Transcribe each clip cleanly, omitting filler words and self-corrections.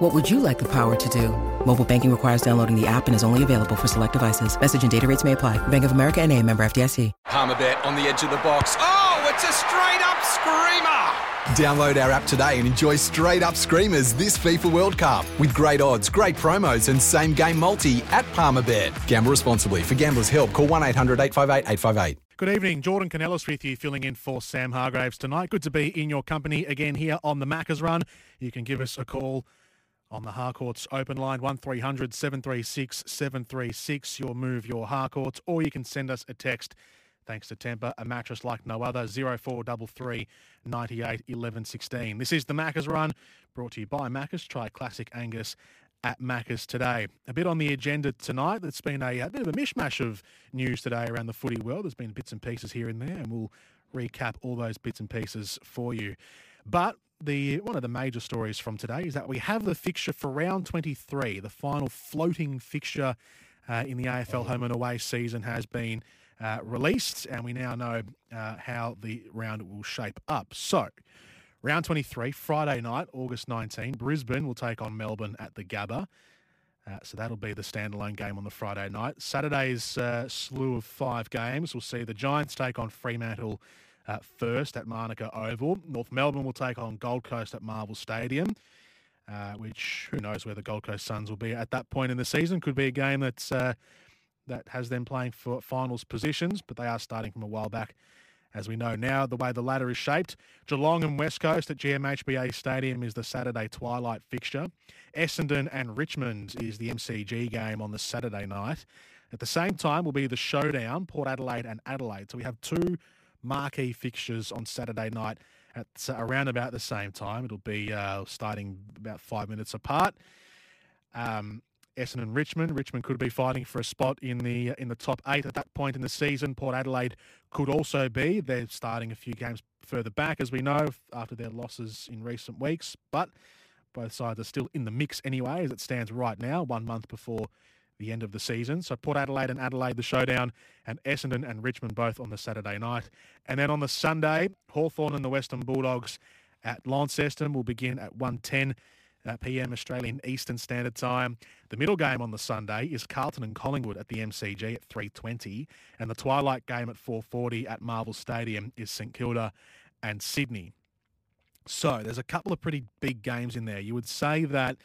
What would you like the power to do? Mobile banking requires downloading the app and is only available for select devices. Message and data rates may apply. Bank of America NA, member FDIC. Palmerbet on the edge of the box. Oh, it's a straight-up screamer! Download our app today and enjoy straight-up screamers this FIFA World Cup with great odds, great promos and same-game multi at Palmerbet. Gamble responsibly. For Gambler's Help, call 1-800-858-858. Good evening. Jordan Kounelis with you, filling in for Sam Hargraves tonight. Good to be in your company again here on the Macca's Run. You can give us a call on the Harcourts open line, 1300 736 736, your move, your Harcourts, or you can send us a text. Thanks to Temper, a mattress like no other, 0433 98 11 16. This is the Macca's Run, brought to you by Macca's. Try Classic Angus at Macca's today. A bit on the agenda tonight. It's been a bit of a mishmash of news today around the footy world. There's been bits and pieces here and there, and we'll recap all those bits and pieces for you. But one of the major stories from today is that we have the fixture for round 23. The final floating fixture in the AFL home and away season has been released, and we now know how the round will shape up. So, round 23, Friday night, August 19, Brisbane will take on Melbourne at the Gabba. So that'll be the standalone game on the Friday night. Saturday's slew of five games will see the Giants take on Fremantle first at Marnica Oval. North Melbourne will take on Gold Coast at Marvel Stadium, which who knows where the Gold Coast Suns will be at that point in the season. Could be a game that has them playing for finals positions, but they are starting from a while back. As we know now, the way the ladder is shaped, Geelong and West Coast at GMHBA Stadium is the Saturday twilight fixture. Essendon and Richmond is the MCG game on the Saturday night. At the same time will be the showdown, Port Adelaide and Adelaide. So we have two marquee fixtures on Saturday night at around about the same time. It'll be starting about 5 minutes apart. Essendon and Richmond. Richmond could be fighting for a spot in the top eight at that point in the season. Port Adelaide could also be. They're starting a few games further back, as we know, after their losses in recent weeks. But both sides are still in the mix anyway, as it stands right now, 1 month before the end of the season. So Port Adelaide and Adelaide, the showdown, and Essendon and Richmond both on the Saturday night. And then on the Sunday, Hawthorn and the Western Bulldogs at Launceston will begin at 1:10 p.m. Australian Eastern Standard Time. The middle game on the Sunday is Carlton and Collingwood at the MCG at 3:20, and the twilight game at 4:40 at Marvel Stadium is St Kilda and Sydney. So there's a couple of pretty big games in there. You would say that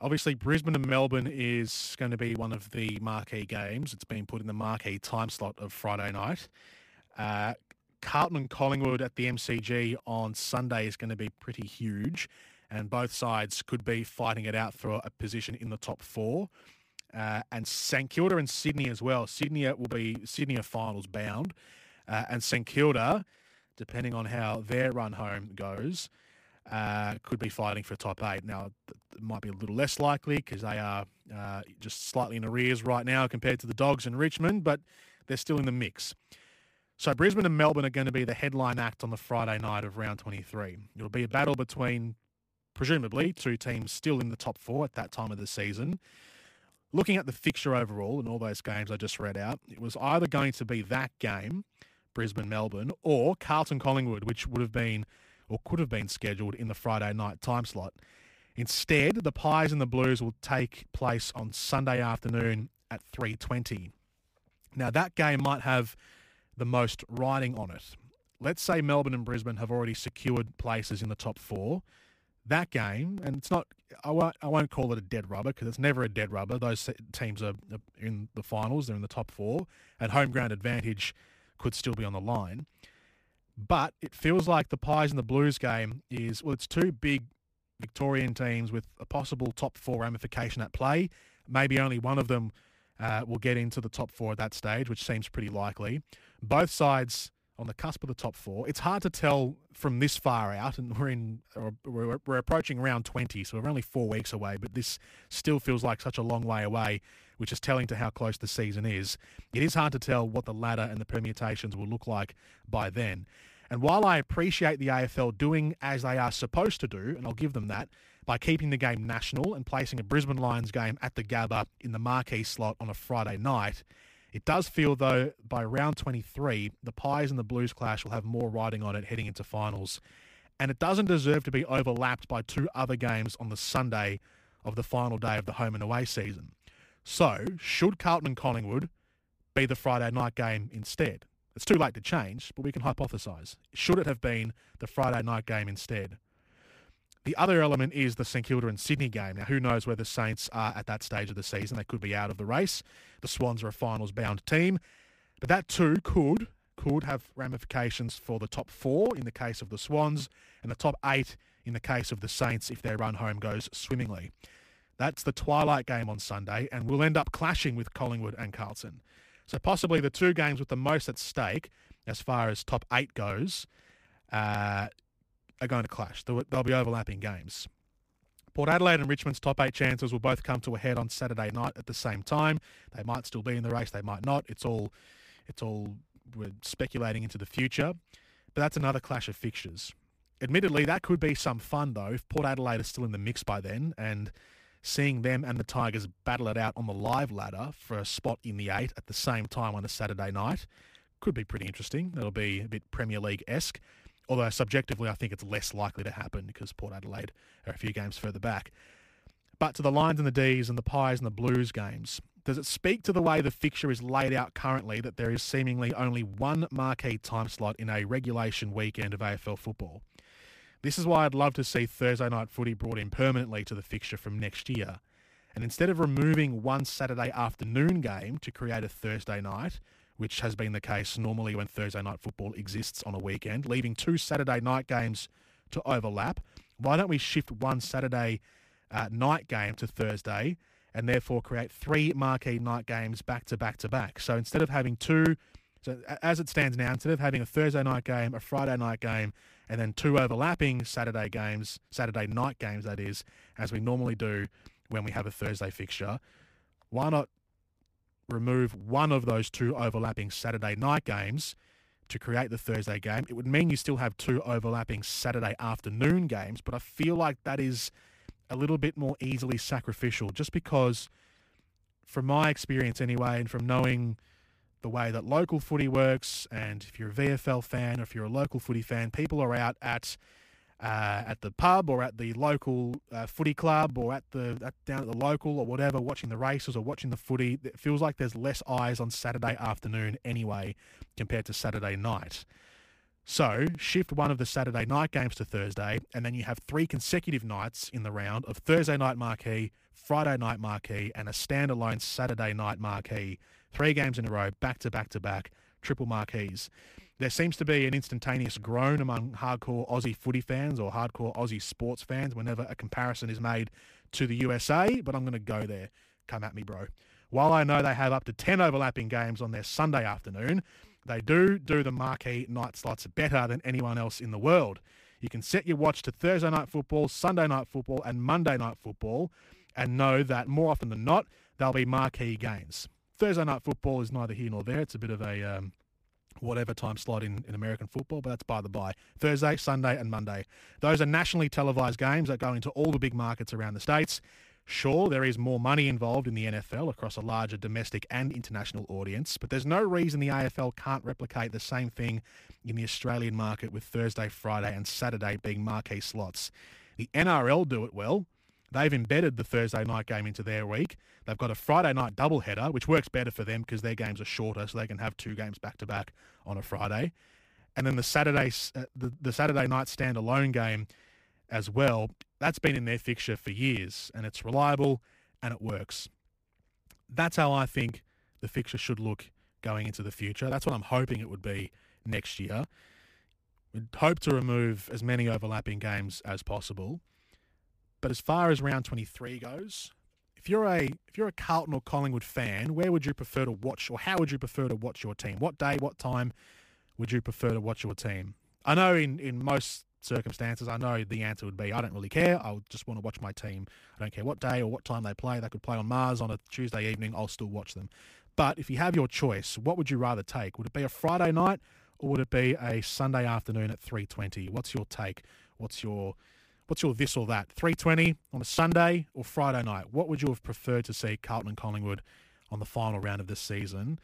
obviously, Brisbane and Melbourne is going to be one of the marquee games. It's been put in the marquee time slot of Friday night. Carlton and Collingwood at the MCG on Sunday is going to be pretty huge, and both sides could be fighting it out for a position in the top four. And St Kilda and Sydney as well. Sydney are finals bound, and St Kilda, depending on how their run home goes, could be fighting for top eight. Now, it might be a little less likely because they are just slightly in arrears right now compared to the Dogs in Richmond, but they're still in the mix. So Brisbane and Melbourne are going to be the headline act on the Friday night of round 23. It'll be a battle between, presumably, two teams still in the top four at that time of the season. Looking at the fixture overall and all those games I just read out, it was either going to be that game, Brisbane-Melbourne, or Carlton-Collingwood, which would have been or could have been scheduled in the Friday night time slot. Instead, the Pies and the Blues will take place on Sunday afternoon at 3:20. Now, that game might have the most riding on it. Let's say Melbourne and Brisbane have already secured places in the top four. That game, and it's not, I won't call it a dead rubber because it's never a dead rubber. Those teams are in the finals, they're in the top four, and home ground advantage could still be on the line. But it feels like the Pies and the Blues game is, well, it's two big Victorian teams with a possible top four ramification at play. Maybe only one of them will get into the top four at that stage, which seems pretty likely. Both sides on the cusp of the top four. It's hard to tell from this far out, and we're approaching round 20, so we're only 4 weeks away, but this still feels like such a long way away, which is telling to how close the season is. It is hard to tell what the ladder and the permutations will look like by then. And while I appreciate the AFL doing as they are supposed to do, and I'll give them that, by keeping the game national and placing a Brisbane Lions game at the Gabba in the marquee slot on a Friday night, it does feel, though, by round 23, the Pies and the Blues clash will have more riding on it heading into finals. And it doesn't deserve to be overlapped by two other games on the Sunday of the final day of the home and away season. So, should Carlton and Collingwood be the Friday night game instead? It's too late to change, but we can hypothesise. Should it have been the Friday night game instead? The other element is the St Kilda and Sydney game. Now, who knows where the Saints are at that stage of the season? They could be out of the race. The Swans are a finals-bound team. But that too could have ramifications for the top four in the case of the Swans and the top eight in the case of the Saints if their run home goes swimmingly. That's the twilight game on Sunday, and we'll end up clashing with Collingwood and Carlton. So possibly the two games with the most at stake as far as top eight goes are going to clash. They'll be overlapping games. Port Adelaide and Richmond's top eight chances will both come to a head on Saturday night at the same time. They might still be in the race. They might not. It's all we're speculating into the future. But that's another clash of fixtures. Admittedly, that could be some fun, though, if Port Adelaide is still in the mix by then, and seeing them and the Tigers battle it out on the live ladder for a spot in the eight at the same time on a Saturday night could be pretty interesting. That'll be a bit Premier League-esque. Although subjectively, I think it's less likely to happen because Port Adelaide are a few games further back. But to the Lions and the Ds and the Pies and the Blues games, does it speak to the way the fixture is laid out currently that there is seemingly only one marquee time slot in a regulation weekend of AFL football? This is why I'd love to see Thursday night footy brought in permanently to the fixture from next year. And instead of removing one Saturday afternoon game to create a Thursday night, which has been the case normally when Thursday night football exists on a weekend, leaving two Saturday night games to overlap. Why don't we shift one Saturday night game to Thursday and therefore create three marquee night games back to back to back? So instead of having two, so as it stands now, instead of having a Thursday night game, a Friday night game, and then two overlapping Saturday night games, that is, as we normally do when we have a Thursday fixture, why not remove one of those two overlapping Saturday night games to create the Thursday game? It would mean you still have two overlapping Saturday afternoon games, but I feel like that is a little bit more easily sacrificial just because, from my experience anyway, and from knowing the way that local footy works, and if you're a VFL fan or if you're a local footy fan, people are out at the pub or at the local footy club or down at the local or whatever, watching the races or watching the footy. It feels like there's less eyes on Saturday afternoon anyway compared to Saturday night. So shift one of the Saturday night games to Thursday, and then you have three consecutive nights in the round of Thursday night marquee, Friday night marquee, and a standalone Saturday night marquee. Three games in a row, back to back to back, triple marquees. There seems to be an instantaneous groan among hardcore Aussie footy fans or hardcore Aussie sports fans whenever a comparison is made to the USA, but I'm going to go there. Come at me, bro. While I know they have up to 10 overlapping games on their Sunday afternoon, they do the marquee night slots better than anyone else in the world. You can set your watch to Thursday night football, Sunday night football, and Monday night football, and know that more often than not, they'll be marquee games. Thursday night football is neither here nor there. It's a bit of a whatever time slot in American football, but that's by the by. Thursday, Sunday, and Monday. Those are nationally televised games that go into all the big markets around the States. Sure, there is more money involved in the NFL across a larger domestic and international audience, but there's no reason the AFL can't replicate the same thing in the Australian market with Thursday, Friday, and Saturday being marquee slots. The NRL do it well. They've embedded the Thursday night game into their week. They've got a Friday night doubleheader, which works better for them because their games are shorter, so they can have two games back-to-back on a Friday. And then the Saturday night standalone game as well, that's been in their fixture for years, and it's reliable and it works. That's how I think the fixture should look going into the future. That's what I'm hoping it would be next year. We'd hope to remove as many overlapping games as possible. But as far as round 23 goes, if you're a Carlton or Collingwood fan, where would you prefer to watch, or how would you prefer to watch your team? What day, what time, would you prefer to watch your team? I know in most circumstances, I know the answer would be, I don't really care. I just want to watch my team. I don't care what day or what time they play. They could play on Mars on a Tuesday evening. I'll still watch them. But if you have your choice, what would you rather take? Would it be a Friday night or would it be a Sunday afternoon at 3:20? What's your take? What's your this or that? 3:20 on a Sunday or Friday night? What would you have preferred to see Carlton and Collingwood on the final round of this season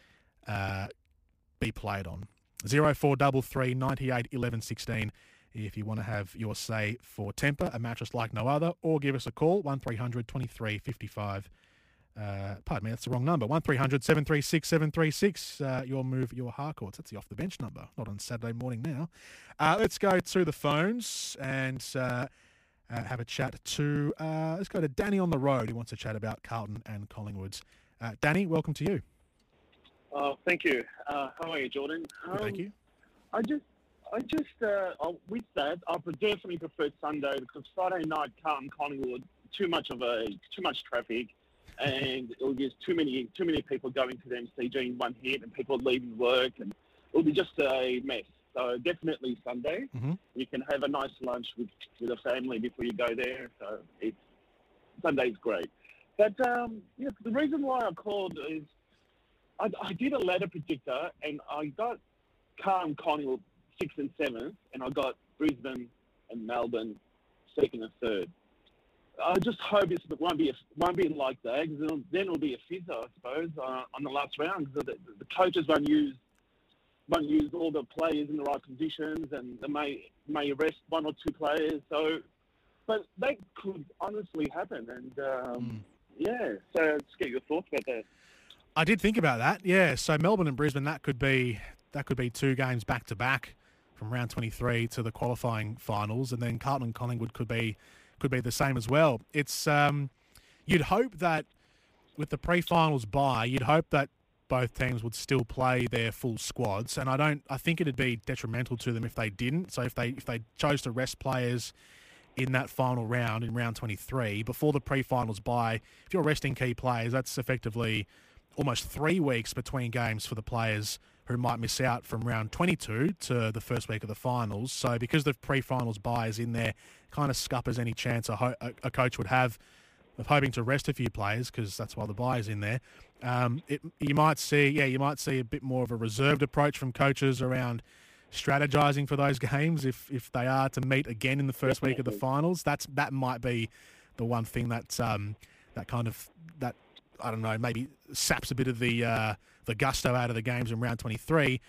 be played on? 0433 98 11 16 if you want to have your say for Temper, a mattress like no other, or give us a call, 1300 23 55. Pardon me, that's the wrong number. 1300 736 736. Your move, your Harcourts. That's the off the bench number. Not on Saturday morning now. Let's go to the phones and have a chat to. Let's go to Danny on the road who wants to chat about Carlton and Collingwood's. Danny, welcome to you. Oh, thank you. How are you, Jordan? Good, thank you. With that, I definitely prefer Sunday because Friday night, Carlton Collingwood, too much traffic. And it'll be just too many people going to the MCG in one hit, and people leaving work, and it'll be just a mess. So definitely Sunday. Mm-hmm. You can have a nice lunch with a family before you go there. So Sunday's great. But yeah, the reason why I called is I did a ladder predictor, and I got Carlton Collingwood 6th and 7th, and I got Brisbane and Melbourne 2nd and 3rd. I just hope it won't be like that, because then it'll be a fizzer, I suppose, on the last round. The coaches won't use all the players in the right conditions, and they may arrest one or two players. So, but that could honestly happen. And yeah, so let's get your thoughts about that. I did think about that. Yeah, so Melbourne and Brisbane, that could be two games back to back from round 23 to the qualifying finals, and then Carlton and Collingwood could be the same as well. It's you'd hope that with the pre-finals bye, you'd hope that both teams would still play their full squads, and I think it'd be detrimental to them if they didn't. So if they chose to rest players in that final round in round 23 before the pre-finals bye, if you're resting key players, that's effectively almost 3 weeks between games for the players who might miss out from round 22 to the first week of the finals. So because the pre-finals bye is in there, kind of scuppers any chance a coach would have of hoping to rest a few players, because that's why the bye is in there. You might see a bit more of a reserved approach from coaches around strategizing for those games if they are to meet again in the first week of the finals. That might be the one thing that I don't know, maybe saps a bit of the gusto out of the games in round 23.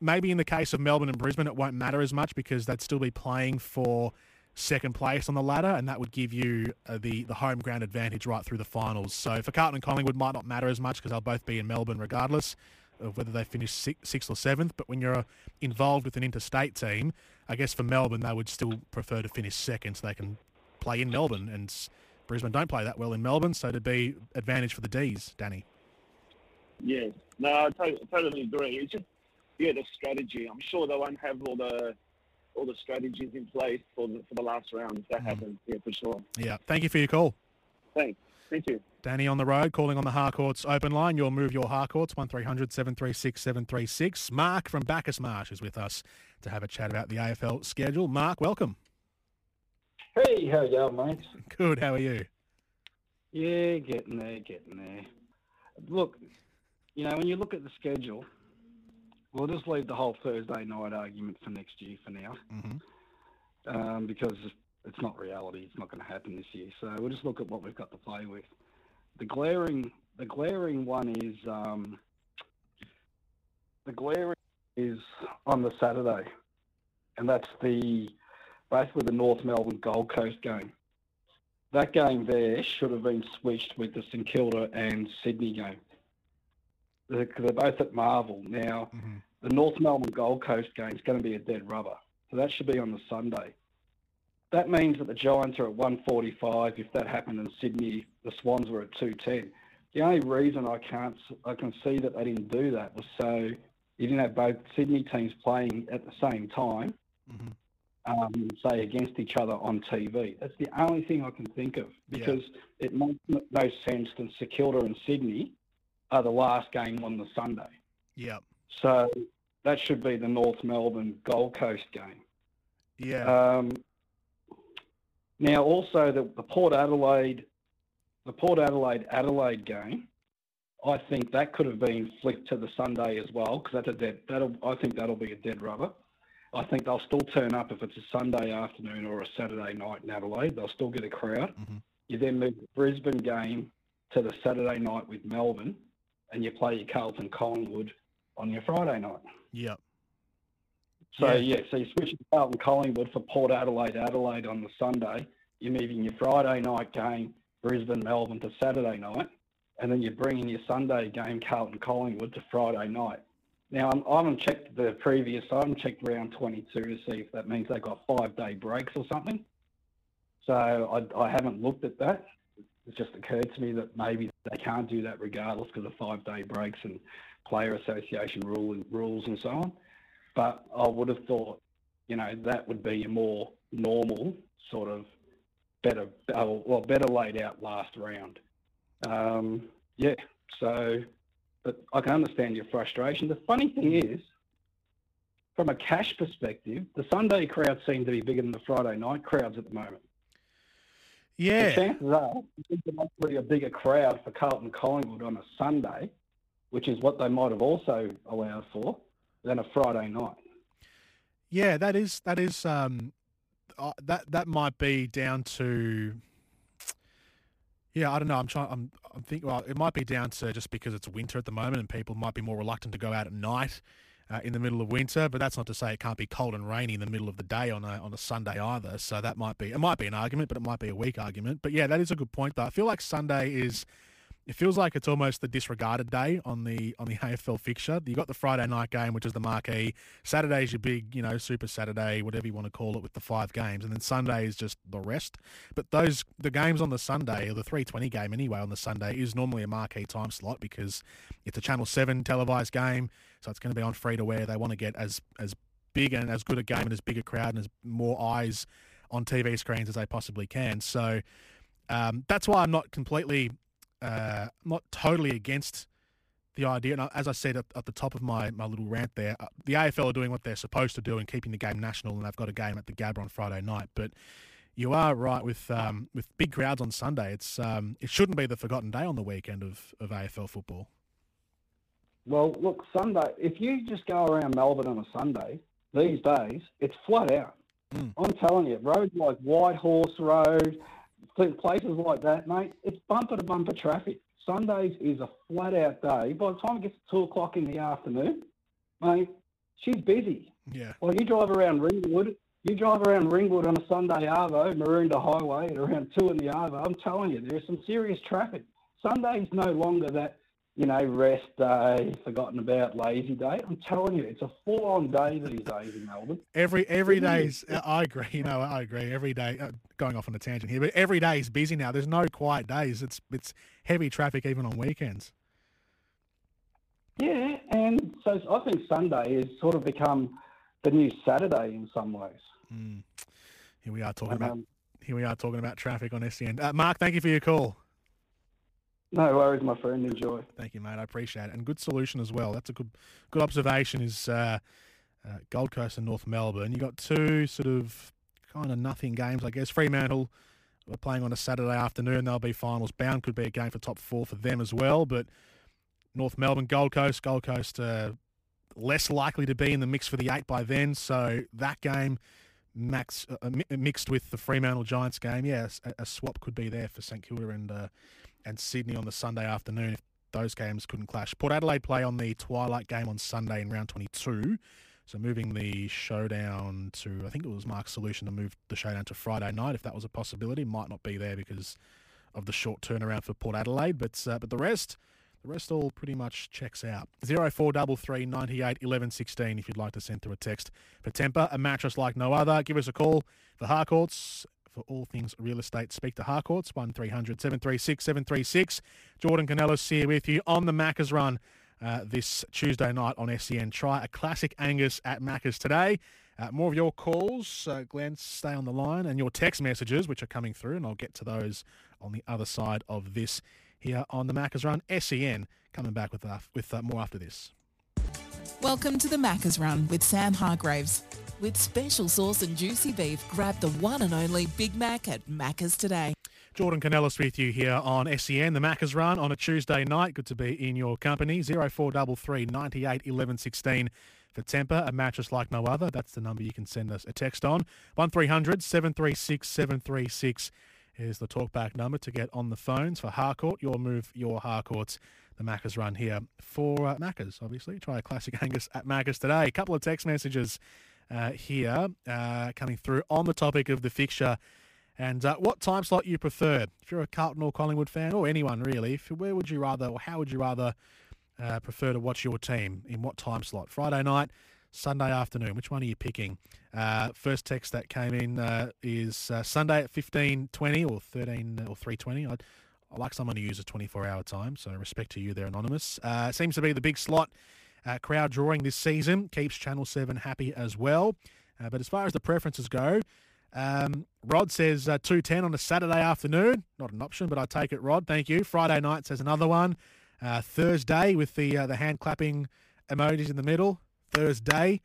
Maybe in the case of Melbourne and Brisbane, it won't matter as much because they'd still be playing for second place on the ladder, and that would give you the home ground advantage right through the finals. So for Carlton and Collingwood, might not matter as much because they'll both be in Melbourne regardless of whether they finish 6th or 7th. But when you're involved with an interstate team, I guess for Melbourne, they would still prefer to finish 2nd so they can play in Melbourne, and Brisbane don't play that well in Melbourne, so it'd be advantage for the D's, Danny. Yeah, no, I totally agree. It's just, yeah, the strategy. I'm sure they won't have all the strategies in place for the last round if that happens. Yeah, for sure. Yeah, thank you for your call. Thanks. Thank you. Danny on the road, calling on the Harcourts open line. Your move, your Harcourts, 1300 736 736. Mark from Bacchus Marsh is with us to have a chat about the AFL schedule. Mark, welcome. Hey, how are you, mate? Good, how are you? Yeah, getting there. Look, when you look at the schedule, we'll just leave the whole Thursday night argument for next year for now, because it's not reality. It's not going to happen this year. So we'll just look at what we've got to play with. The glaring one is on the Saturday, and that's basically the North Melbourne Gold Coast game. That game there should have been switched with the St Kilda and Sydney game. They're both at Marvel. Now, the North Melbourne Gold Coast game is going to be a dead rubber. So that should be on the Sunday. That means that the Giants are at 1:45 if that happened in Sydney. The Swans were at 2:10. The only reason I can see that they didn't do that was so you didn't have both Sydney teams playing at the same time. Mm-hmm. Say against each other on TV. That's the only thing I can think of, because it makes no sense that St Kilda and Sydney are the last game on the Sunday. Yeah. So that should be the North Melbourne Gold Coast game. Yeah. Now also the Port Adelaide game, I think that could have been flicked to the Sunday as well, because I think that'll be a dead rubber. I think they'll still turn up if it's a Sunday afternoon or a Saturday night in Adelaide. They'll still get a crowd. Mm-hmm. You then move the Brisbane game to the Saturday night with Melbourne, and you play your Carlton Collingwood on your Friday night. Yep. So, so you're switching Carlton Collingwood for Port Adelaide on the Sunday. You're moving your Friday night game, Brisbane, Melbourne, to Saturday night, and then you're bringing your Sunday game, Carlton Collingwood, to Friday night. Now, I haven't checked I haven't checked round 22 to see if that means they've got 5-day breaks or something. So I haven't looked at that. It just occurred to me that maybe they can't do that regardless because of 5-day breaks and player association rules and so on. But I would have thought, that would be a more normal sort of better laid out last round. But I can understand your frustration. The funny thing is, from a cash perspective, the Sunday crowds seem to be bigger than the Friday night crowds at the moment. Yeah. The chances are, there might be a bigger crowd for Carlton Collingwood on a Sunday, which is what they might have also allowed for, than a Friday night. Yeah, that might be down to. Yeah, I don't know. I'm thinking. Well, it might be down to just because it's winter at the moment, and people might be more reluctant to go out at night in the middle of winter. But that's not to say it can't be cold and rainy in the middle of the day on a Sunday either. So that might be. It might be an argument, but it might be a weak argument. But yeah, that is a good point though. I feel like Sunday is. It feels like it's almost the disregarded day on the AFL fixture. You got the Friday night game, which is the marquee. Saturday's your big, Super Saturday, whatever you want to call it, with the 5 games, and then Sunday is just the rest. But the games on the Sunday, or the 3:20 game anyway on the Sunday, is normally a marquee time slot because it's a Channel 7 televised game, so it's going to be on free to air. They want to get as big and as good a game and as big a crowd and as more eyes on TV screens as they possibly can. So that's why I'm not completely. I'm not totally against the idea. And as I said at the top of my little rant there, the AFL are doing what they're supposed to do and keeping the game national, and they've got a game at the Gabba on Friday night. But you are right with big crowds on Sunday. It's it shouldn't be the forgotten day on the weekend of AFL football. Well, look, Sunday, if you just go around Melbourne on a Sunday, these days, it's flat out. Mm. I'm telling you, roads like Whitehorse Road, places like that, mate, it's bumper-to-bumper traffic. Sundays is a flat-out day. By the time it gets to 2 o'clock in the afternoon, mate, she's busy. Yeah. Well, you drive around Ringwood on a Sunday arvo, Maroondah Highway, at around 2 in the arvo, I'm telling you, there's some serious traffic. Sunday's no longer that, rest day, forgotten about, lazy day. I'm telling you, it's a full-on day these days in Melbourne. Every day's, I agree. I agree. Every day, going off on a tangent here, but every day is busy now. There's no quiet days. It's heavy traffic even on weekends. Yeah, and so I think Sunday has sort of become the new Saturday in some ways. Mm. Here we are talking about traffic on SEN. Mark, thank you for your call. No worries, my friend. Enjoy. Thank you, mate. I appreciate it. And good solution as well. That's a good observation is Gold Coast and North Melbourne. You got two sort of kind of nothing games, I guess. Fremantle are playing on a Saturday afternoon. They'll be finals bound. Could be a game for top 4 for them as well. But North Melbourne, Gold Coast less likely to be in the mix for the 8 by then. So that game mixed with the Fremantle Giants game, a swap could be there for St Kilda and Sydney on the Sunday afternoon if those games couldn't clash. Port Adelaide play on the twilight game on Sunday in round 22. So moving the showdown to, I think it was Mark's solution to move the showdown to Friday night, if that was a possibility. Might not be there because of the short turnaround for Port Adelaide, but the rest all pretty much checks out. 0433 98 11 16 if you'd like to send through a text. For Temper, a mattress like no other, give us a call. For Harcourts, for all things real estate, speak to Harcourts, 1300 736 736. Jordan Kounelis here with you on the Macca's Run this Tuesday night on SEN. Try a classic Angus at Macca's today. More of your calls, Glenn, stay on the line, and your text messages, which are coming through, and I'll get to those on the other side of this here on the Macca's Run. SEN, coming back with more after this. Welcome to the Macca's Run with Sam Hargraves. With special sauce and juicy beef, grab the one and only Big Mac at Macca's today. Jordan Kounelis with you here on SEN, the Macca's Run on a Tuesday night. Good to be in your company. 0433 98 11 16 for Temper, a mattress like no other. That's the number you can send us a text on. 1300 736 736 is the talkback number to get on the phones for Harcourt. Your move, your Harcourts. The Macca's Run here for Macca's, obviously. Try a classic Angus at Macca's today. A couple of text messages here coming through on the topic of the fixture and what time slot you prefer. If you're a Carlton or Collingwood fan, or anyone really, where would you rather, or how would you rather prefer to watch your team? In what time slot? Friday night, Sunday afternoon? Which one are you picking? First text that came in is Sunday at 15:20 or 13 or 3:20. I like someone who uses 24-hour time, so respect to you there, Anonymous. Seems to be the big slot crowd drawing this season. Keeps Channel 7 happy as well. But as far as the preferences go, Rod says 2:10 on a Saturday afternoon. Not an option, but I take it, Rod. Thank you. Friday night says another one. Thursday with the hand-clapping emojis in the middle. Thursday.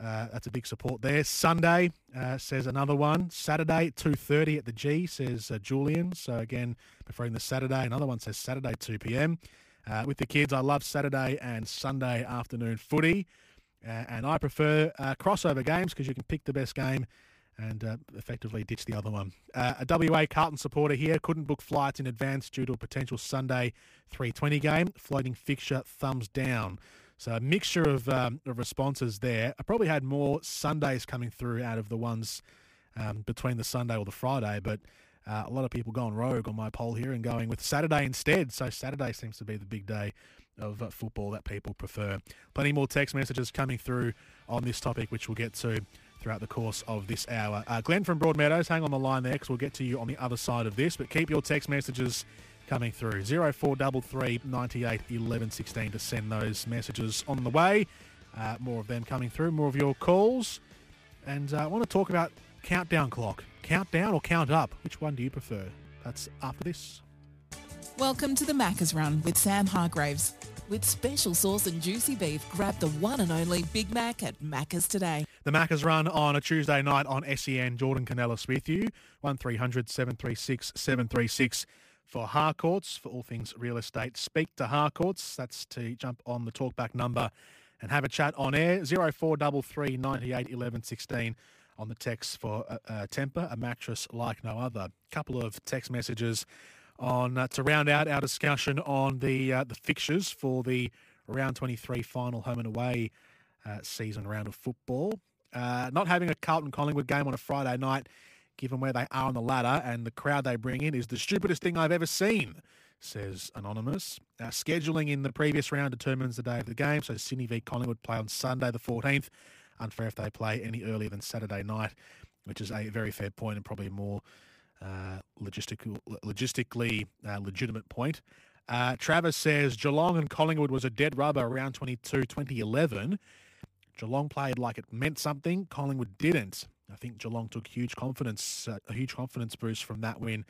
That's a big support there. Sunday says another one. Saturday, 2:30 at the G, says Julian. So, again, preferring the Saturday. Another one says Saturday, 2pm. With the kids, I love Saturday and Sunday afternoon footy. And I prefer crossover games because you can pick the best game and effectively ditch the other one. A WA Carlton supporter here. Couldn't book flights in advance due to a potential Sunday 3:20 game. Floating fixture, thumbs down. So a mixture of responses there. I probably had more Sundays coming through out of the ones between the Sunday or the Friday, but a lot of people going rogue on my poll here and going with Saturday instead. So Saturday seems to be the big day of football that people prefer. Plenty more text messages coming through on this topic, which we'll get to throughout the course of this hour. Glenn from Broadmeadows, hang on the line there because we'll get to you on the other side of this, but keep your text messages coming through. 0433 98 11 16 to send those messages on the way. More of them coming through, more of your calls. And I want to talk about countdown clock. Countdown or count up? Which one do you prefer? That's after this. Welcome to the Macca's Run with Sam Hargraves. With special sauce and juicy beef, grab the one and only Big Mac at Macca's today. The Macca's Run on a Tuesday night on SEN. Jordan Kounelis with you. 1300 736 736. For Harcourts, for all things real estate, speak to Harcourts. That's to jump on the talkback number and have a chat on air. 0433 98 11 16 on the text for Temper, a mattress like no other. Couple of text messages on to round out our discussion on the fixtures for the round 23 final home and away season round of football. Not having a Carlton Collingwood game on a Friday night, given where they are on the ladder and the crowd they bring in, is the stupidest thing I've ever seen, says Anonymous. Scheduling in the previous round determines the day of the game, so Sydney v Collingwood play on Sunday the 14th. Unfair if they play any earlier than Saturday night, which is a very fair point and probably a more logistically legitimate point. Travis says Geelong and Collingwood was a dead rubber around 2011. Geelong played like it meant something. Collingwood didn't. I think Geelong took a huge confidence boost from that win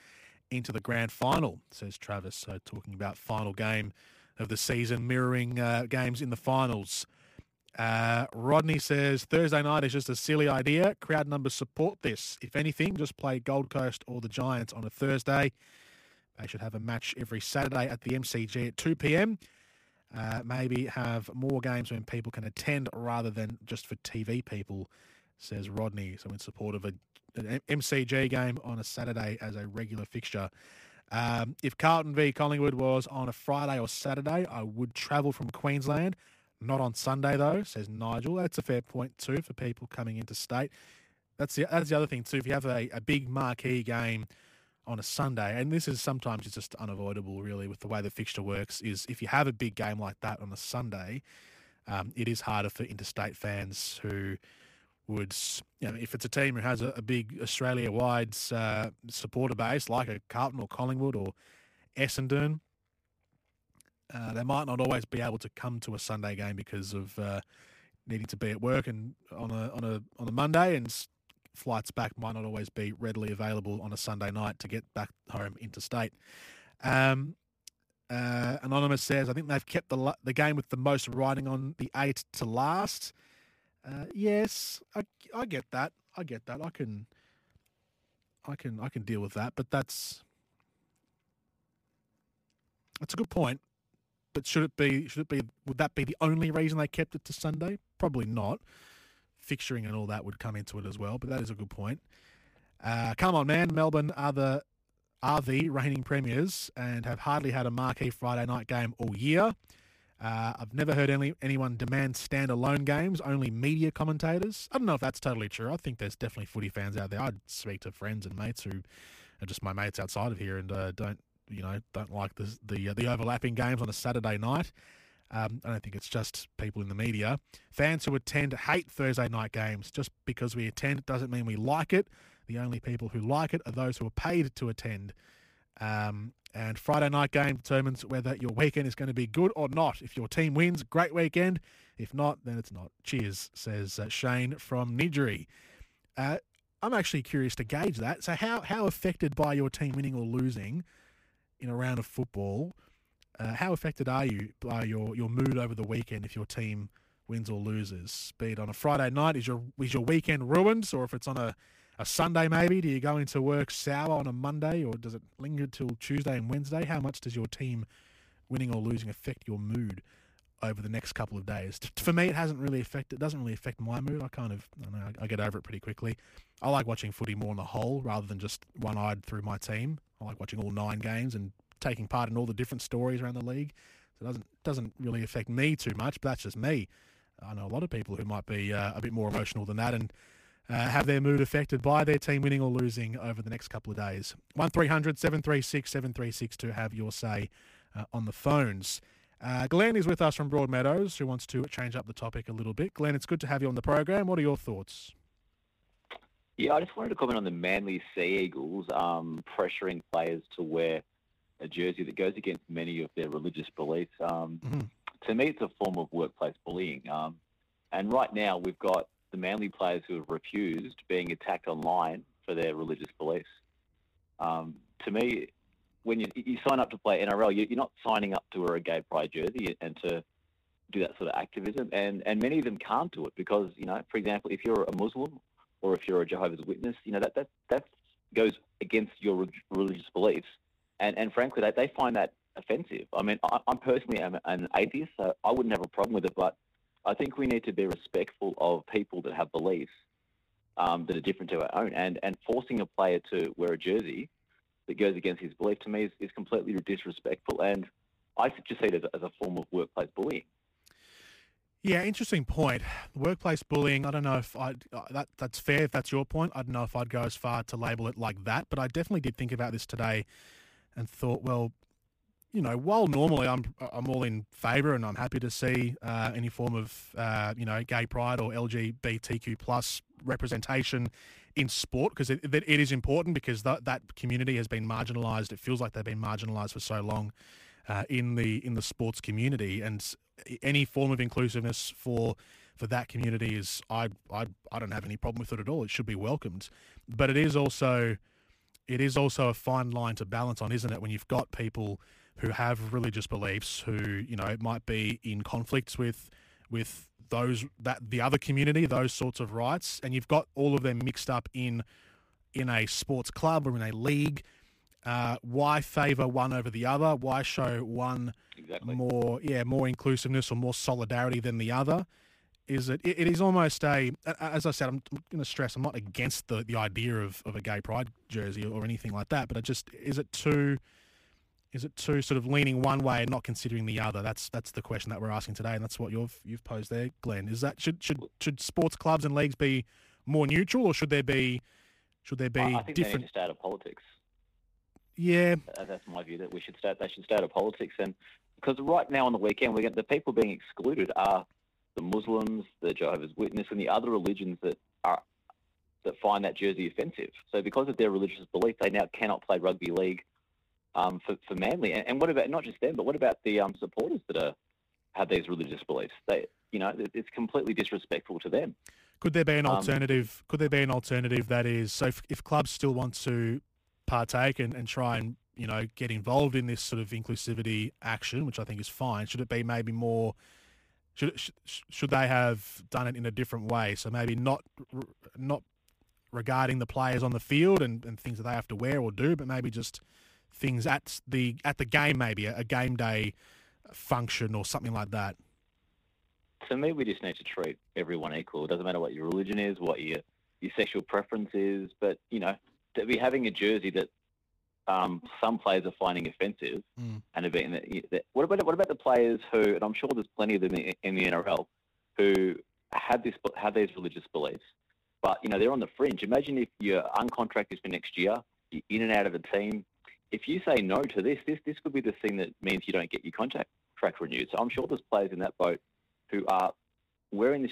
into the grand final, says Travis. So talking about final game of the season, mirroring games in the finals. Rodney says, Thursday night is just a silly idea. Crowd numbers support this. If anything, just play Gold Coast or the Giants on a Thursday. They should have a match every Saturday at the MCG at 2pm. Maybe have more games when people can attend rather than just for TV people, says Rodney. So in support of an MCG game on a Saturday as a regular fixture. If Carlton v Collingwood was on a Friday or Saturday, I would travel from Queensland. Not on Sunday, though, says Nigel. That's a fair point, too, for people coming into state. That's the other thing, too. If you have a big marquee game on a Sunday, and this is sometimes it's just unavoidable, really, with the way the fixture works, is if you have a big game like that on a Sunday, it is harder for interstate fans who would, you know, if it's a team who has a big Australia-wide supporter base, like a Carlton or Collingwood or Essendon, they might not always be able to come to a Sunday game because of needing to be at work and on a Monday, and flights back might not always be readily available on a Sunday night to get back home interstate. Anonymous says, I think they've kept the game with the most riding on the 8 to last. Yes, I get that. I can deal with that, but that's a good point. But would that be the only reason they kept it to Sunday? Probably not. Fixturing and all that would come into it as well, but that is a good point. Come on, man. Melbourne are the reigning premiers and have hardly had a marquee Friday night game all year. I've never heard anyone demand standalone games, only media commentators. I don't know if that's totally true. I think there's definitely footy fans out there. I'd speak to friends and mates who are just my mates outside of here and don't like the overlapping games on a Saturday night. I don't think it's just people in the media. Fans who attend hate Thursday night games. Just because we attend doesn't mean we like it. The only people who like it are those who are paid to attend. And Friday night game determines whether your weekend is going to be good or not. If your team wins, great weekend. If not, then it's not. Cheers, says Shane from Nidri. I'm actually curious to gauge that. So how affected by your team winning or losing in a round of football, how affected are you by your mood over the weekend if your team wins or loses? Be it on a Friday night, is your weekend ruined? Or if it's on a Sunday maybe, do you go into work sour on a Monday? Or does it linger till Tuesday and Wednesday? How much does your team winning or losing affect your mood over the next couple of days? For me, it doesn't really affect my mood. I get over it pretty quickly. I like watching footy more on the whole rather than just one-eyed through my team. I like watching all 9 games and taking part in all the different stories around the league. So it doesn't really affect me too much, but that's just me. I know a lot of people who might be a bit more emotional than that and have their mood affected by their team winning or losing over the next couple of days. 1300 736 736 to have your say on the phones. Glenn is with us from Broadmeadows who wants to change up the topic a little bit. Glenn, it's good to have you on the program. What are your thoughts? Yeah, I just wanted to comment on the Manly Sea Eagles pressuring players to wear a jersey that goes against many of their religious beliefs. To me, it's a form of workplace bullying. And right now, we've got the Manly players who have refused being attacked online for their religious beliefs. To me, when you sign up to play NRL, you're not signing up to wear a gay pride jersey and to do that sort of activism. And many of them can't do it because, for example, if you're a Muslim or if you're a Jehovah's Witness, that goes against your religious beliefs. And frankly, they find that offensive. I mean, I personally am an atheist, so I wouldn't have a problem with it, but I think we need to be respectful of people that have beliefs that are different to our own. And forcing a player to wear a jersey that goes against his belief, to me, is completely disrespectful. And I just see it as a form of workplace bullying. Yeah, interesting point. Workplace bullying, I don't know if that's fair, if that's your point. I don't know if I'd go as far to label it like that, but I definitely did think about this today and thought, well, while normally I'm all in favour and I'm happy to see any form of, gay pride or LGBTQ plus representation in sport, because it is important because that community has been marginalised. It feels like they've been marginalised for so long in the sports community, and any form of inclusiveness for that community is I don't have any problem with it at all. It should be welcomed, but it is also a fine line to balance on, isn't it? When you've got people who have religious beliefs, who might be in conflicts with those that the other community, those sorts of rights, and you've got all of them mixed up in a sports club or in a league. Why favour one over the other? Why show one more inclusiveness or more solidarity than the other? It is almost as I said, I'm going to stress, I'm not against the idea of a gay pride jersey or anything like that, but is it too sort of leaning one way and not considering the other? That's the question that we're asking today, and that's what you've posed there, Glenn. Is that should sports clubs and leagues be more neutral, or should there be I think different? They need to stay out of politics. Yeah, that's my view. That they should stay out of politics, and because right now on the weekend, the people being excluded are the Muslims, the Jehovah's Witness, and the other religions that find that jersey offensive. So because of their religious belief, they now cannot play rugby league for Manly. And what about not just them, but what about the supporters that have these religious beliefs? It's completely disrespectful to them. Could there be an alternative? Could there be an alternative that is, so if clubs still want to partake and try and you know, get involved in this sort of inclusivity action, which I think is fine. Should it be maybe more? Should they have done it in a different way? So maybe not regarding the players on the field and things that they have to wear or do, but maybe just things at the game, maybe a game day function or something like that. To me, we just need to treat everyone equal. It doesn't matter what your religion is, what your sexual preference is, but, you know, to be having a jersey that some players are finding offensive, and what about the players who, and I'm sure there's plenty of them in the NRL, who have these religious beliefs, but, you know, they're on the fringe. Imagine if you're uncontracted for next year, you're in and out of a team. If you say no to this could be the thing that means you don't get your contract renewed. So I'm sure there's players in that boat who are wearing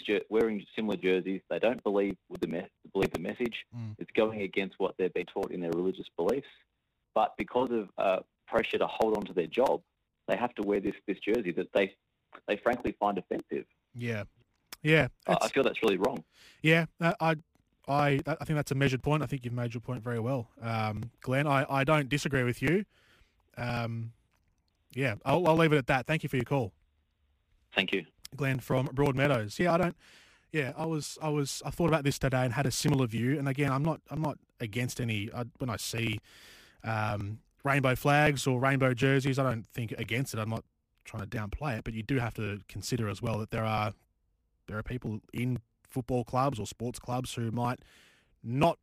similar jerseys. They don't believe the message. It's going against what they've been taught in their religious beliefs. But because of pressure to hold on to their job, they have to wear this jersey that they frankly find offensive. Yeah. I feel that's really wrong. Yeah, I think that's a measured point. I think you've made your point very well, Glenn. I don't disagree with you. Yeah, I'll leave it at that. Thank you for your call. Thank you, Glenn from Broadmeadows. Yeah, I don't. Yeah, I thought about this today and had a similar view. And again, I'm not against any. When I see rainbow flags or rainbow jerseys, I don't think against it. I'm not trying to downplay it, but you do have to consider as well that there are people in football clubs or sports clubs who might not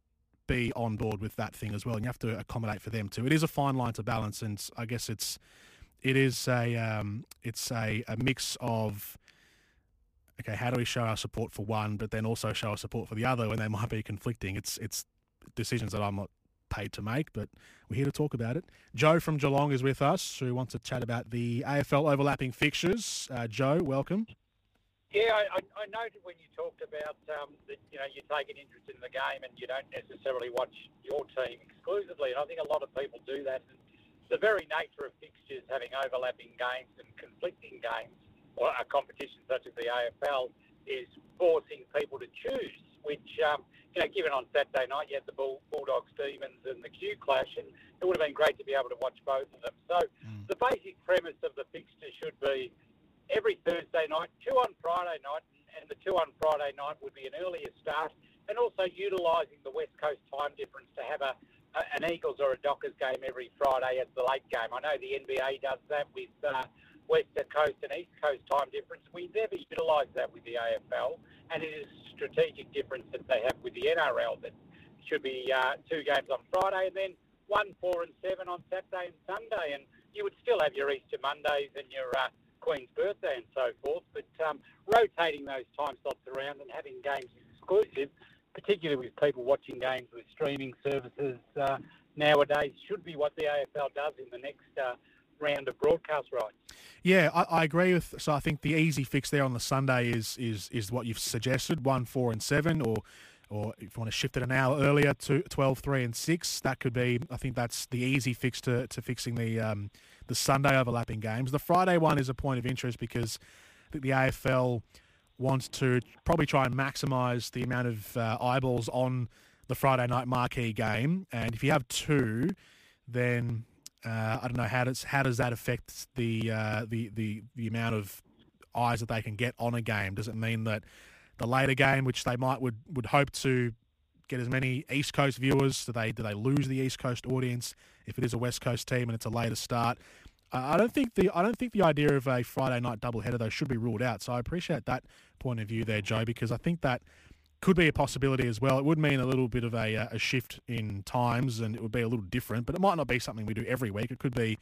be on board with that thing as well, and you have to accommodate for them too. It is a fine line to balance, and I guess it's a mix of, okay, how do we show our support for one, but then also show our support for the other when they might be conflicting? It's decisions that I'm not paid to make, but we're here to talk about it. Joe from Geelong is with us, who wants to chat about the AFL overlapping fixtures. Joe, welcome. Yeah, I noted when you talked about that, you know, you take an interest in the game and you don't necessarily watch your team exclusively, and I think a lot of people do that. And the very nature of fixtures having overlapping games and conflicting games, or a competition such as the AFL, is forcing people to choose, which, you know, given on Saturday night you had the Bulldogs Demons and the Q clash, and it would have been great to be able to watch both of them. So the basic premise of the fixture should be every Thursday night, two on Friday night, and the two on Friday night would be an earlier start, and also utilising the West Coast time difference to have an Eagles or a Dockers game every Friday as the late game. I know the NBA does that with Western Coast and East Coast time difference. We never utilise that with the AFL, and it is a strategic difference that they have with the NRL that should be two games on Friday and then 1, 4 and 7 on Saturday and Sunday, and you would still have your Easter Mondays and your Queen's birthday and so forth, but rotating those time slots around and having games exclusive, particularly with people watching games with streaming services nowadays, should be what the AFL does in the next round of broadcast rights. Yeah, I agree with. So I think the easy fix there on the Sunday is what you've suggested, 1, 4 and 7, or if you want to shift it an hour earlier to 12, 3 and 6, that could be, I think that's the easy fix to fixing the Sunday overlapping games. The Friday one is a point of interest because I think the AFL wants to probably try and maximise the amount of eyeballs on the Friday night marquee game. And if you have two, then I don't know, how does that affect the amount of eyes that they can get on a game? Does it mean that the later game, which they might would hope to get as many East Coast viewers, do they lose the East Coast audience if it is a West Coast team and it's a later start? I don't think the idea of a Friday night doubleheader though should be ruled out. So I appreciate that point of view there, Joe, because I think that could be a possibility as well. It would mean a little bit of a shift in times, and it would be a little different, but it might not be something we do every week. It could be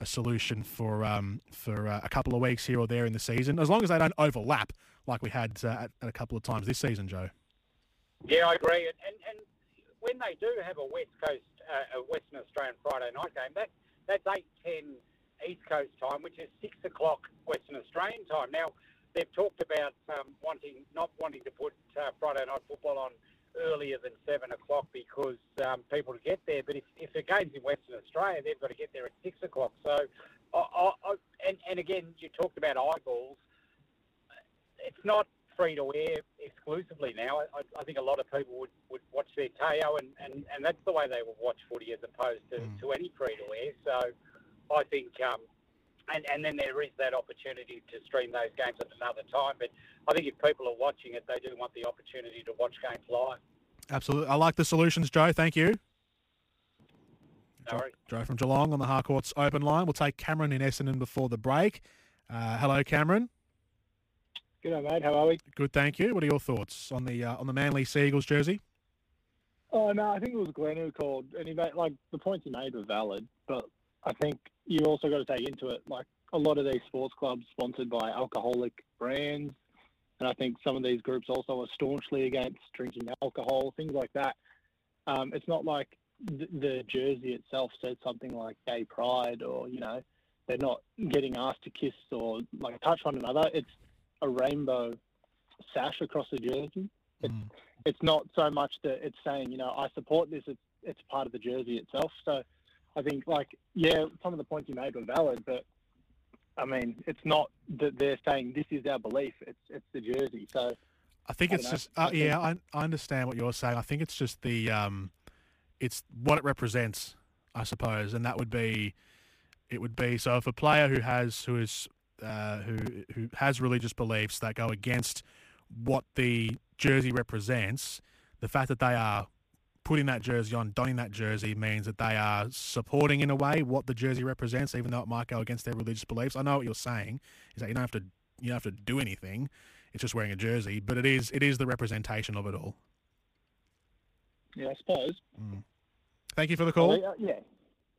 a solution for a couple of weeks here or there in the season, as long as they don't overlap like we had at a couple of times this season, Joe. Yeah, I agree. And when they do have a West Coast, a Western Australian Friday night game, that's 8:10 East Coast time, which is 6 o'clock Western Australian time. Now they've talked about not wanting to put Friday night football on earlier than 7 o'clock because people get there. But if the game's in Western Australia, they've got to get there at 6 o'clock. So, and again, you talked about eyeballs. It's not free to air exclusively now. I think a lot of people would watch their KO, and that's the way they will watch footy as opposed to any free to air. So I think, and then there is that opportunity to stream those games at another time. But I think if people are watching it, they do want the opportunity to watch games live. Absolutely. I like the solutions, Joe. Thank you. Sorry. Joe from Geelong on the Harcourts open line. We'll take Cameron in Essendon before the break. Hello, Cameron. G'day, mate. How are we? Good, thank you. What are your thoughts on the Manly Seagulls jersey? Oh, no, I think it was Glenn who called. And he made, like, the points he made were valid, but I think you also got to take into it, like, a lot of these sports clubs sponsored by alcoholic brands, and I think some of these groups also are staunchly against drinking alcohol, things like that. It's not like the jersey itself says something like gay pride or, you know, they're not getting asked to kiss or, like, touch one another. It's a rainbow sash across the jersey. It's not so much that it's saying, you know, I support this. It's part of the jersey itself. So I think, like, yeah, some of the points you made were valid, but I mean, it's not that they're saying this is our belief. It's the jersey. So I think it's just, I understand what you're saying. I think it's just the, it's what it represents, I suppose. And that would be, it would be, so if a player who has religious beliefs that go against what the jersey represents, the fact that they are putting that jersey on, donning that jersey, means that they are supporting in a way what the jersey represents, even though it might go against their religious beliefs. I know what you're saying is that you don't have to do anything; it's just wearing a jersey, but it is the representation of it all. Yeah, I suppose. Thank you for the call.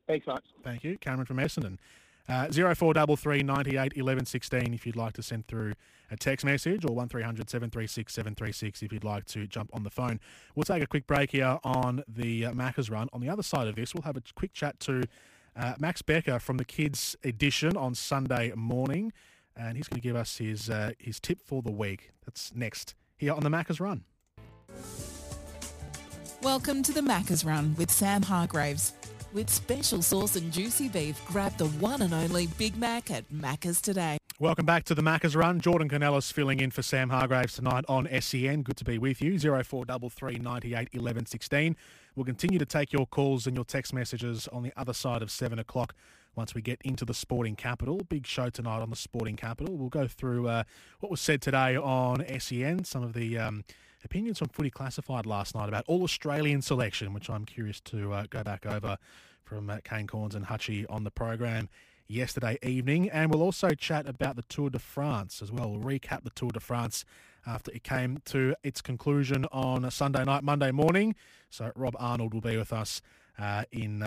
Thanks, mate. Thank you, Cameron from Essendon. 0433 98 11 16 if you'd like to send through a text message, or 1300 736 736 if you'd like to jump on the phone. We'll take a quick break here on the Macca's Run. On the other side of this, we'll have a quick chat to Max Becker from the Kids Edition on Sunday morning, and he's going to give us his tip for the week. That's next here on the Macca's Run. Welcome to the Macca's Run with Sam Hargraves. With special sauce and juicy beef, grab the one and only Big Mac at Macca's today. Welcome back to the Macca's Run. Jordan Kounelis filling in for Sam Hargraves tonight on SEN. Good to be with you. 0433 98 11 16. We'll continue to take your calls and your text messages on the other side of 7 o'clock once we get into the Sporting Capital. Big show tonight on the Sporting Capital. We'll go through what was said today on SEN, some of the opinions from Footy Classified last night about All-Australian selection, which I'm curious to go back over from Kane Corns and Hutchie on the program yesterday evening. And we'll also chat about the Tour de France as well. We'll recap the Tour de France after it came to its conclusion on a Sunday night, Monday morning. So Rob Arnold will be with us in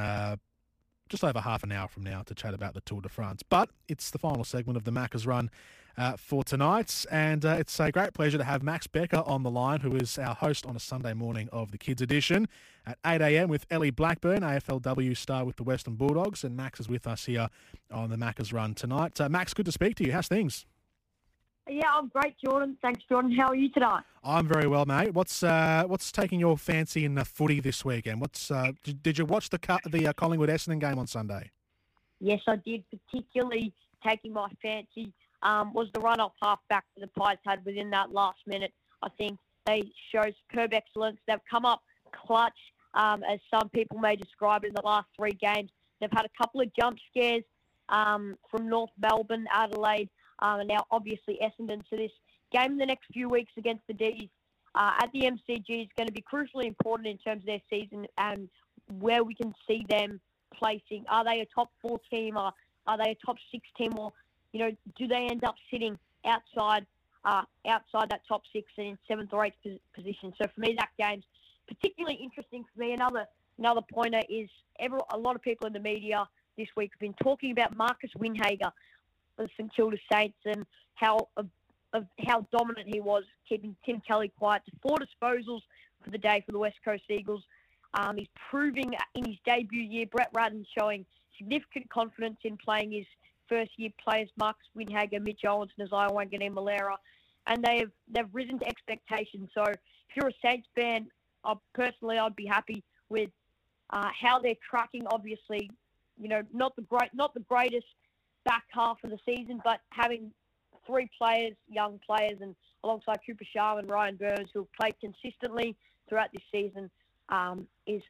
just over half an hour from now to chat about the Tour de France. But it's the final segment of the Macca's Run for tonight, and it's a great pleasure to have Max Becker on the line, who is our host on a Sunday morning of the Kids Edition at 8 a.m. with Ellie Blackburn, AFLW star with the Western Bulldogs, and Max is with us here on the Macca's Run tonight. Max, good to speak to you. How's things? Yeah, I'm great, Jordan. Thanks, Jordan. How are you tonight? I'm very well, mate. What's taking your fancy in the footy this weekend? Did you watch the Collingwood Essendon game on Sunday? Yes, I did. Particularly taking my fancy was the run-off half-back that the Pies had within that last minute. I think they show superb excellence. They've come up clutch, as some people may describe it, in the last three games. They've had a couple of jump scares from North Melbourne, Adelaide, and now obviously Essendon. So this game in the next few weeks against the D's at the MCG is going to be crucially important in terms of their season and where we can see them placing. Are they a top four team? Are they a top six team? Or, you know, do they end up sitting outside that top six and in seventh or eighth position? So for me, that game's particularly interesting for me. Another pointer is a lot of people in the media this week have been talking about Marcus Winhager for the St Kilda Saints and how dominant he was, keeping Tim Kelly quiet to 4 disposals for the day for the West Coast Eagles. He's proving in his debut year, Brett Radden showing significant confidence in playing his first-year players, Marcus Winhager, Mitch Owens, Nazai Wanganeen-Malera, and they've risen to expectations. So if you're a Saints fan, I'd be happy with how they're tracking. Obviously, you know, not the greatest back half of the season, but having 3 players, young players, and alongside Cooper Sharman and Ryan Burns, who have played consistently throughout this season, is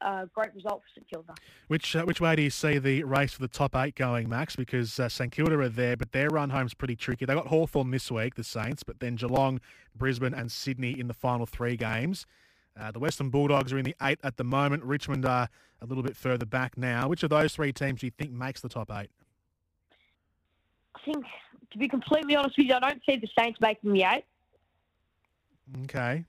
a great result for St Kilda. Which way do you see the race for the top eight going, Max? Because St Kilda are there, but their run home's pretty tricky. They got Hawthorn this week, the Saints, but then Geelong, Brisbane and Sydney in the final three games. The Western Bulldogs are in the eight at the moment. Richmond are a little bit further back now. Which of those three teams do you think makes the top eight? I think, to be completely honest with you, I don't see the Saints making the eight. Okay.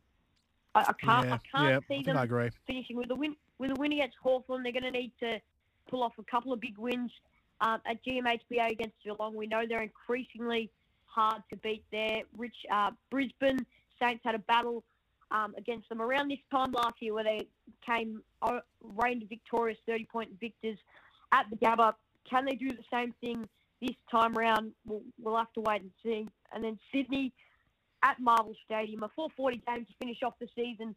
I can't see them finishing with a win. With a win against Hawthorn, they're going to need to pull off a couple of big wins at GMHBA against Geelong. We know they're increasingly hard to beat there. Brisbane Saints had a battle against them around this time last year where they reigned victorious, 30-point victors at the Gabba. Can they do the same thing this time round? We'll have to wait and see. And then Sydney at Marvel Stadium, a 4:40 game to finish off the season.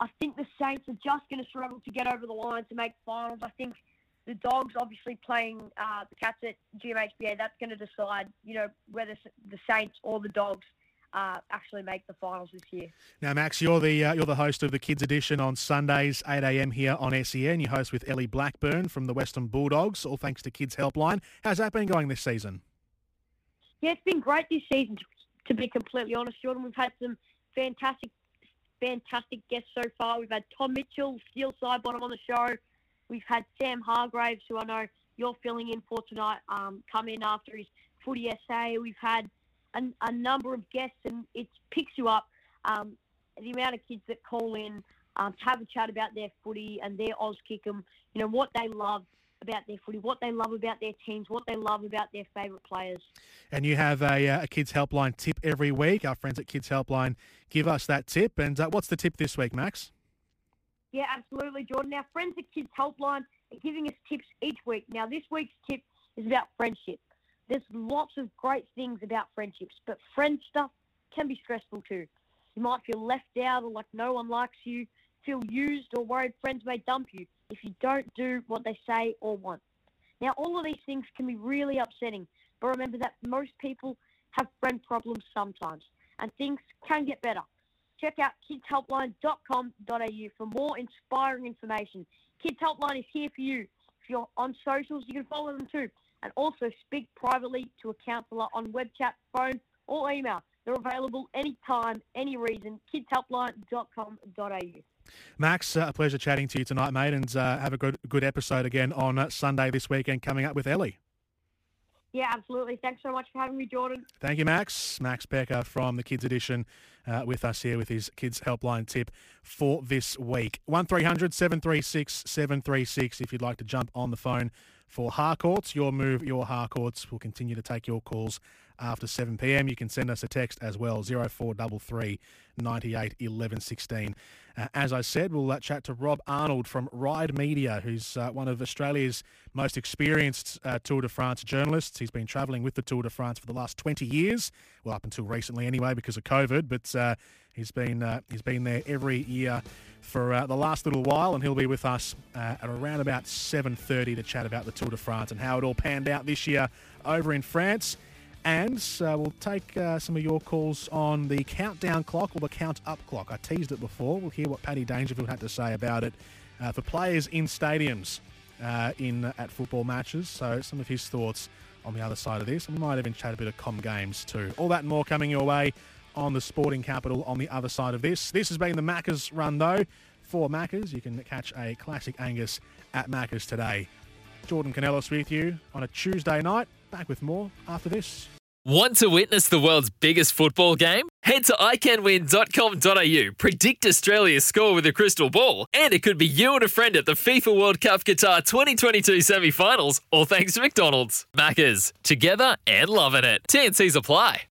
I think the Saints are just going to struggle to get over the line to make finals. I think the Dogs obviously playing the Cats at GMHBA, that's going to decide, whether the Saints or the Dogs actually make the finals this year. Now, Max, you're the host of the Kids Edition on Sundays, 8 a.m. here on SEN. You host with Ellie Blackburn from the Western Bulldogs, all thanks to Kids Helpline. How's that been going this season? Yeah, it's been great this season, to be completely honest, Jordan. We've had some fantastic guests so far. We've had Tom Mitchell, Steele Sidebottom on the show. We've had Sam Hargraves, who I know you're filling in for tonight, come in after his footy essay. We've had a number of guests, and it picks you up the amount of kids that call in to have a chat about their footy and their Oz Kickham, what they love about their footy, what they love about their teams, what they love about their favourite players. And you have a Kids Helpline tip every week. Our friends at Kids Helpline give us that tip. And what's the tip this week, Max? Yeah, absolutely, Jordan. Our friends at Kids Helpline are giving us tips each week. Now, this week's tip is about friendship. There's lots of great things about friendships, but friend stuff can be stressful too. You might feel left out or like no one likes you, feel used or worried friends may dump you if you don't do what they say or want. Now, all of these things can be really upsetting, but remember that most people have friend problems sometimes, and things can get better. Check out kidshelpline.com.au for more inspiring information. Kids Helpline is here for you. If you're on socials, you can follow them too, and also speak privately to a counsellor on web chat, phone or email. They're available anytime, any reason, kidshelpline.com.au. Max, a pleasure chatting to you tonight, mate, and have a good episode again on Sunday this weekend coming up with Ellie. Yeah, absolutely. Thanks so much for having me, Jordan. Thank you, Max. Max Becker from the Kids Edition with us here with his Kids Helpline tip for this week. 1300 736 736 if you'd like to jump on the phone for Harcourts. Your move, your Harcourts. We'll continue to take your calls after 7 p.m. You can send us a text as well, 0433 98 11 16. As I said, we'll chat to Rob Arnold from Ride Media, who's one of Australia's most experienced Tour de France journalists. He's been travelling with the Tour de France for the last 20 years, well, up until recently anyway because of COVID, but he's been there every year for the last little while, and he'll be with us at around about 7:30 to chat about the Tour de France and how it all panned out this year over in France. And we'll take some of your calls on the countdown clock or the count-up clock. I teased it before. We'll hear what Paddy Dangerfield had to say about it for players in stadiums at football matches. So some of his thoughts on the other side of this. We might even chat a bit of comm games too. All that and more coming your way on the Sporting Capital on the other side of this. This has been the Macca's Run, though. For Macca's, you can catch a classic Angus at Macca's today. Jordan Kounelis with you on a Tuesday night. Back with more after this. Want to witness the world's biggest football game? Head to iCanWin.com.au, predict Australia's score with a crystal ball, and it could be you and a friend at the FIFA World Cup Qatar 2022 semi-finals, all thanks to McDonald's. Maccas, together and loving it. TNCs apply.